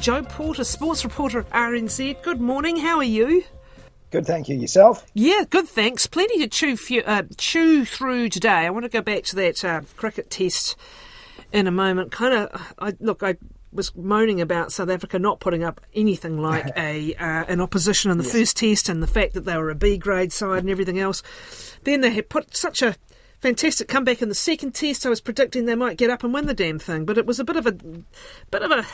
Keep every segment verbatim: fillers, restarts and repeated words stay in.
Joe Porter, sports reporter at R N Z. Good morning, how are you? Good, thank you. Yourself? Yeah, good, thanks. Plenty to chew, few, uh, chew through today. I want to go back to that uh, cricket test in a moment. Kind of, I, look, I was moaning about South Africa not putting up anything like a uh, an opposition in the yes. first test, and the fact that they were a B-grade side and everything else. Then they had put such a fantastic comeback in the second test. I was predicting they might get up and win the damn thing, but it was a bit of a bit of a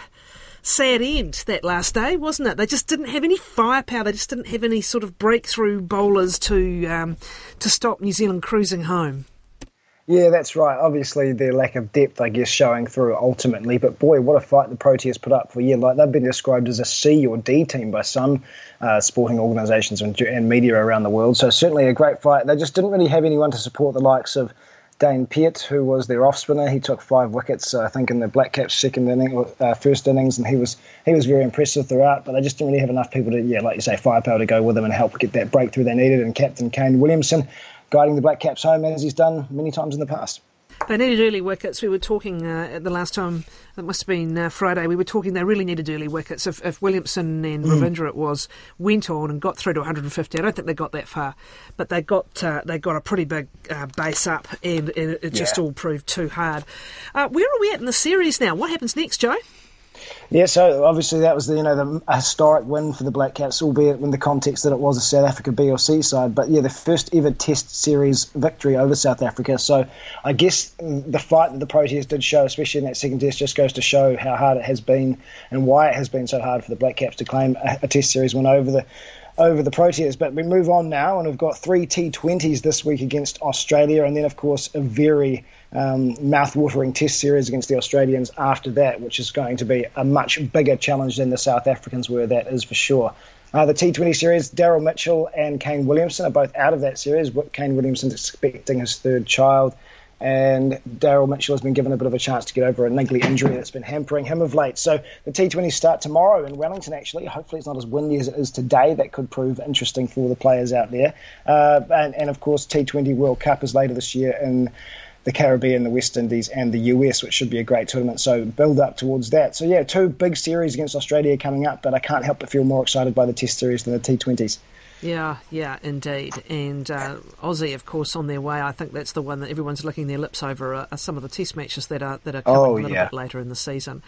sad end that last day, wasn't it? They just didn't have any firepower. They just didn't have any sort of breakthrough bowlers to um, to stop New Zealand cruising home. Yeah, that's right. Obviously, their lack of depth, I guess, showing through ultimately. But boy, what a fight the Proteas put up for you. Like, they've been described as a C or D team by some uh, sporting organisations and, and media around the world. So certainly a great fight. They just didn't really have anyone to support the likes of Dane Piedt, who was their off spinner. He took five wickets, uh, I think, in the Black Caps' second inning, uh, first innings, and he was he was very impressive throughout. But they just didn't really have enough people to, yeah, like you say, firepower to go with them and help get that breakthrough they needed. And captain Kane Williamson, guiding the Black Caps home as he's done many times in the past. They needed early wickets. We were talking uh, the last time, it must have been uh, Friday, we were talking they really needed early wickets. If, if Williamson and mm. Ravindra it was, went on and got through to one hundred fifty, I don't think they got that far, but they got uh, they got a pretty big uh, base up, and, and it just yeah. all proved too hard. Uh, where are we at in the series now? What happens next, Joe? Yeah, so obviously that was the you know the historic win for the Black Caps, albeit in the context that it was a South Africa B or C side. But yeah, the first ever Test series victory over South Africa. So I guess the fight that the Proteas did show, especially in that second Test, just goes to show how hard it has been and why it has been so hard for the Black Caps to claim a, a Test series win over the. over the Proteas. But we move on now, and we've got three T twenties this week against Australia, and then, of course, a very um, mouth-watering Test series against the Australians after that, which is going to be a much bigger challenge than the South Africans were, that is for sure. Uh, the T twenty series, Daryl Mitchell and Kane Williamson are both out of that series. Kane Williamson's expecting his third child, and Daryl Mitchell has been given a bit of a chance to get over a niggly injury that's been hampering him of late. So the T twenties start tomorrow in Wellington, actually. Hopefully it's not as windy as it is today. That could prove interesting for the players out there. Uh, and, and, of course, T twenty World Cup is later this year in the Caribbean, the West Indies and the U S, which should be a great tournament. So build up towards that. So, yeah, two big series against Australia coming up, but I can't help but feel more excited by the Test series than the T twenties. Yeah, yeah, indeed. And uh, Aussie, of course, on their way. I think that's the one that everyone's licking their lips over, are, are some of the Test matches that are that are coming oh, a little yeah. bit later in the season.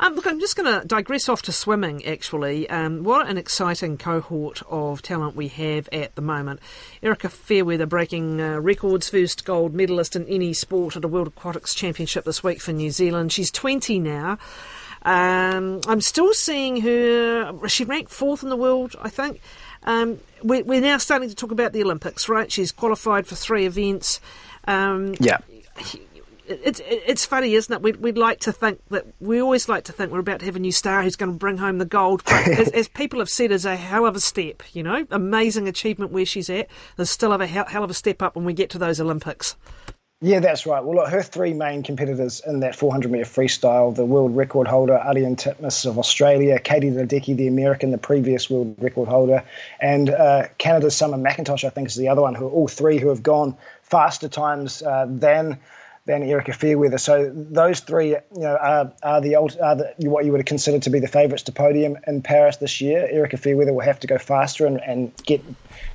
Um, look, I'm just going to digress off to swimming, actually. Um, what an exciting cohort of talent we have at the moment. Erica Fairweather breaking uh, records, first gold medalist in any sport at a World Aquatics Championship this week for New Zealand. She's twenty now. Um, I'm still seeing her. She ranked fourth in the world, I think. Um, we, we're now starting to talk about the Olympics, right? She's qualified for three events. Um, yeah. It's it, it's funny, isn't it? We'd, we'd like to think that we always like to think we're about to have a new star who's going to bring home the gold. But as, as people have said, is a hell of a step, you know, amazing achievement where she's at. There's still a hell, hell of a step up when we get to those Olympics. Yeah, that's right. Well, look, her three main competitors in that four hundred metre freestyle, the world record holder Ariarne Titmus of Australia, Katie Ledecky, the American, the previous world record holder, and uh, Canada's Summer McIntosh, I think, is the other one, who are all three who have gone faster times uh, than than Erica Fairweather. So those three, you know, are, are the old, are the, what you would have considered to be the favourites to podium in Paris this year. Erica Fairweather will have to go faster and, and get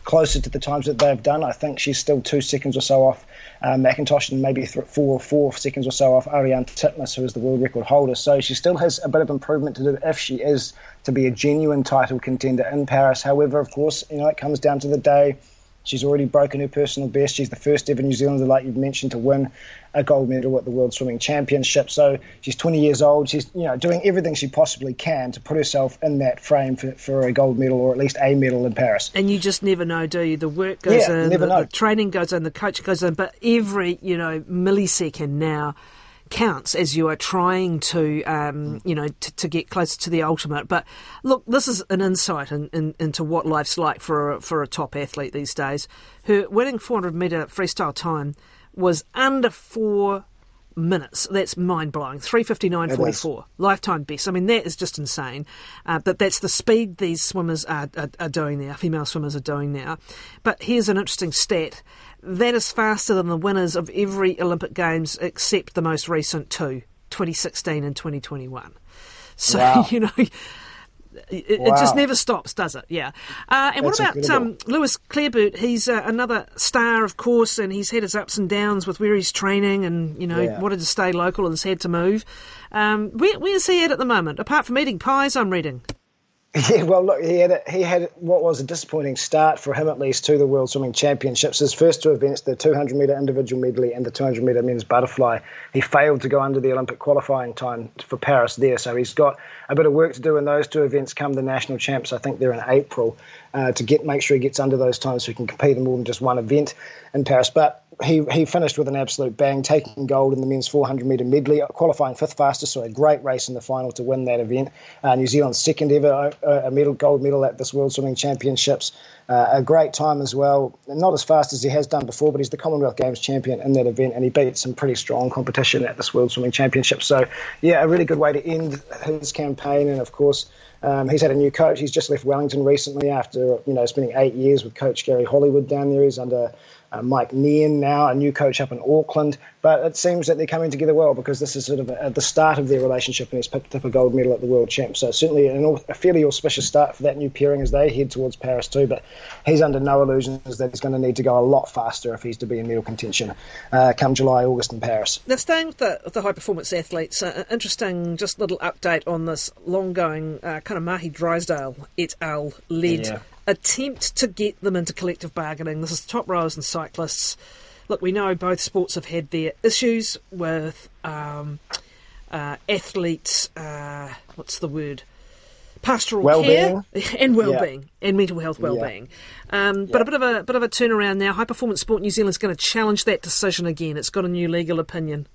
closer to the times that they've done. I think she's still two seconds or so off uh, McIntosh, and maybe th- four or four seconds or so off Ariarne Titmus, who is the world record holder. So she still has a bit of improvement to do if she is to be a genuine title contender in Paris. However, of course, you know, it comes down to the day. She's already broken her personal best. She's the first ever New Zealander, like you've mentioned, to win a gold medal at the World Swimming Championship. So she's twenty years old. She's, you know, doing everything she possibly can to put herself in that frame for, for a gold medal, or at least a medal in Paris. And you just never know, do you? The work goes yeah, in, the, the training goes in, the coach goes in, but every, you know, millisecond now counts as you are trying to, um, you know, t- to get closer to the ultimate. But look, this is an insight in, in, into what life's like for a, for a top athlete these days. Her winning four hundred metre freestyle time was under four minutes. That's mind-blowing. three fifty-nine forty-four, lifetime best. I mean, that is just insane. Uh, but that's the speed these swimmers are, are, are doing now, female swimmers are doing now. But here's an interesting stat. That is faster than the winners of every Olympic Games except the most recent two, twenty sixteen and twenty twenty-one. So, wow. you know, it, it wow. just never stops, does it? Yeah. Uh, and That's what about um, Lewis Claireboot? He's uh, another star, of course, and he's had his ups and downs with where he's training and, you know, yeah. wanted to stay local and has had to move. Um, where, where's he at at the moment? Apart from eating pies, I'm reading. Yeah, well, look, he had, a, he had what was a disappointing start for him, at least, to the World Swimming Championships. His first two events, the two hundred metre individual medley and the two hundred metre men's butterfly, he failed to go under the Olympic qualifying time for Paris there. So he's got a bit of work to do in those two events come the national champs. I think they're in April, uh, to get make sure he gets under those times so he can compete in more than just one event in Paris. But he he finished with an absolute bang, taking gold in the men's four hundred metre medley, qualifying fifth fastest, so a great race in the final to win that event. Uh, New Zealand's second ever uh, a medal, gold medal at this World Swimming Championships. Uh, a great time as well, not as fast as he has done before, but he's the Commonwealth Games champion in that event, and he beat some pretty strong competition at this World Swimming Championship. So, yeah, a really good way to end his campaign. And, of course, um, he's had a new coach. He's just left Wellington recently after, you know, spending eight years with coach Gary Hollywood down there. He's under Uh, Mike Nian now, a new coach up in Auckland. But it seems that they're coming together well, because this is sort of at the start of their relationship, and he's picked up a gold medal at the World Champs. So certainly an au- a fairly auspicious start for that new pairing as they head towards Paris too. But he's under no illusions that he's going to need to go a lot faster if he's to be in medal contention uh, come July, August in Paris. Now, staying with the, with the high-performance athletes, uh, interesting just little update on this long-going uh, kind of Mahi Drysdale et al. Lead yeah. attempt to get them into collective bargaining. This is the top rowers and cyclists. Look, we know both sports have had their issues with um, uh, athletes, uh, what's the word, pastoral well-being. care and well-being yeah. and mental health well-being. Yeah. Um, yeah. But a bit of a bit of a turnaround now. High Performance Sport New Zealand is going to challenge that decision again. It's got a new legal opinion.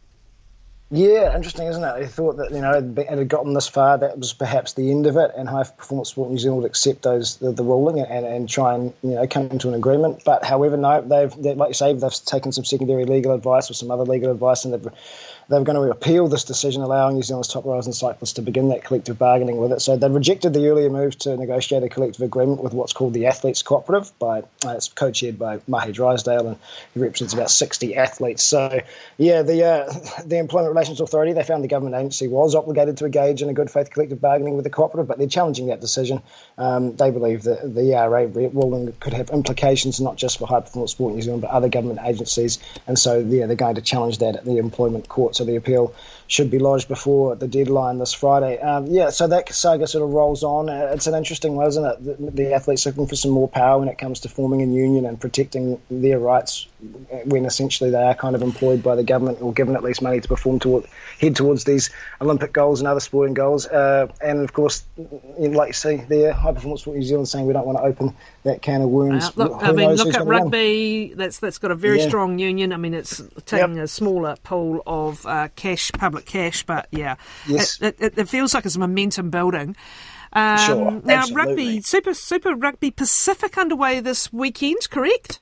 Yeah, interesting, isn't it? They thought that, you know, it had gotten this far, that was perhaps the end of it, and High Performance Sport New Zealand would accept those the, the ruling and, and try and, you know, come to an agreement. But however, no, they've they, like you say, they've taken some secondary legal advice or some other legal advice, and they've they're going to appeal this decision, allowing New Zealand's top rowers and cyclists to begin that collective bargaining with it. So they rejected the earlier move to negotiate a collective agreement with what's called the Athletes Cooperative. By uh, it's co-chaired by Mahi Drysdale, and he represents about sixty athletes. So, yeah, the uh, the Employment Relations Authority, they found the government agency was obligated to engage in a good faith collective bargaining with the cooperative, but they're challenging that decision. Um, they believe that the E R A ruling could have implications not just for High Performance Sport New Zealand, but other government agencies. And so, yeah, they're going to challenge that at the Employment Court. So the appeal should be lodged before the deadline this Friday. Um, yeah, so that saga sort of rolls on. It's an interesting one, isn't it? The, the athletes looking for some more power when it comes to forming a union and protecting their rights when essentially they are kind of employed by the government or given at least money to perform toward, head towards these Olympic goals and other sporting goals. Uh, and, of course, like you see there, High Performance Sport New Zealand saying we don't want to open that can of worms. Uh, look, I mean, look at rugby. That's That's got a very yeah. strong union. I mean, it's taking yep. a smaller pool of uh, cash, public cash, but, yeah, yes. it, it, it feels like it's momentum building. Um, sure, now, absolutely. rugby, Super Super Rugby Pacific underway this weekend, correct?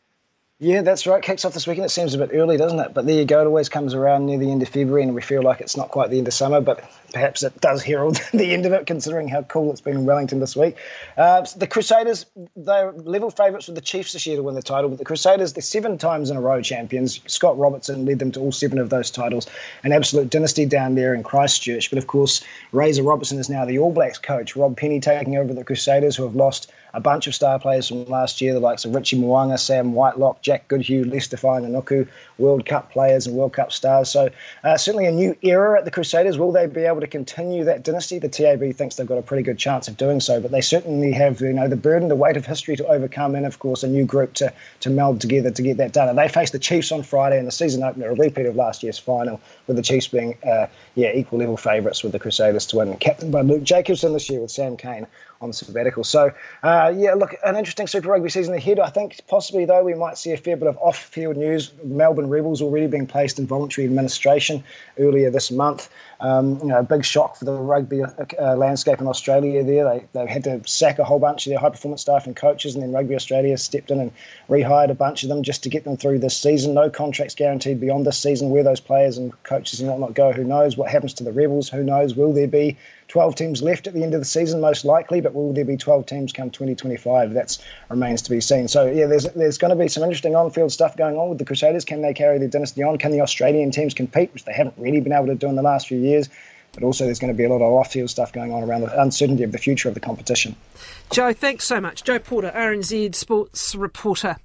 Yeah, that's right. Kicks off this weekend. It seems a bit early, doesn't it? But there you go. It always comes around near the end of February, and we feel like it's not quite the end of summer, but perhaps it does herald the end of it, considering how cool it's been in Wellington this week. Uh, the Crusaders, they're level favourites with the Chiefs this year to win the title, but the Crusaders, they're seven times in a row champions. Scott Robertson led them to all seven of those titles. An absolute dynasty down there in Christchurch. But, of course, Razor Robertson is now the All Blacks coach. Rob Penny taking over the Crusaders, who have lost a bunch of star players from last year, the likes of Richie Moanga, Sam Whitelock, Jack Goodhue, Lester Fainanuku, World Cup players and World Cup stars. So uh, certainly a new era at the Crusaders. Will they be able to continue that dynasty? The T A B thinks they've got a pretty good chance of doing so, but they certainly have, you know, the burden, the weight of history to overcome, and, of course, a new group to, to meld together to get that done. And they face the Chiefs on Friday in the season opener, a repeat of last year's final, with the Chiefs being uh, yeah, equal level favourites with the Crusaders to win. Captained by Luke Jacobson this year with Sam Kane on sabbatical. So, uh, yeah, look, an interesting Super Rugby season ahead. I think possibly, though, we might see a fair bit of off-field news. Melbourne Rebels already being placed in voluntary administration earlier this month. Um, you know, a big shock for the rugby uh, landscape in Australia there. They they had to sack a whole bunch of their high-performance staff and coaches, and then Rugby Australia stepped in and rehired a bunch of them just to get them through this season. No contracts guaranteed beyond this season. Where those players and coaches and whatnot go, who knows? What happens to the Rebels, who knows? Will there be twelve teams left at the end of the season? Most likely, but will there be twelve teams come twenty twenty-five? That remains to be seen. So, yeah, there's there's going to be some interesting on-field stuff going on with the Crusaders. Can they carry their dynasty on? Can the Australian teams compete, which they haven't really been able to do in the last few years? but also there's going to be a lot of off-field stuff going on around the uncertainty of the future of the competition. Joe, thanks so much. Joe Porter, R N Z sports reporter.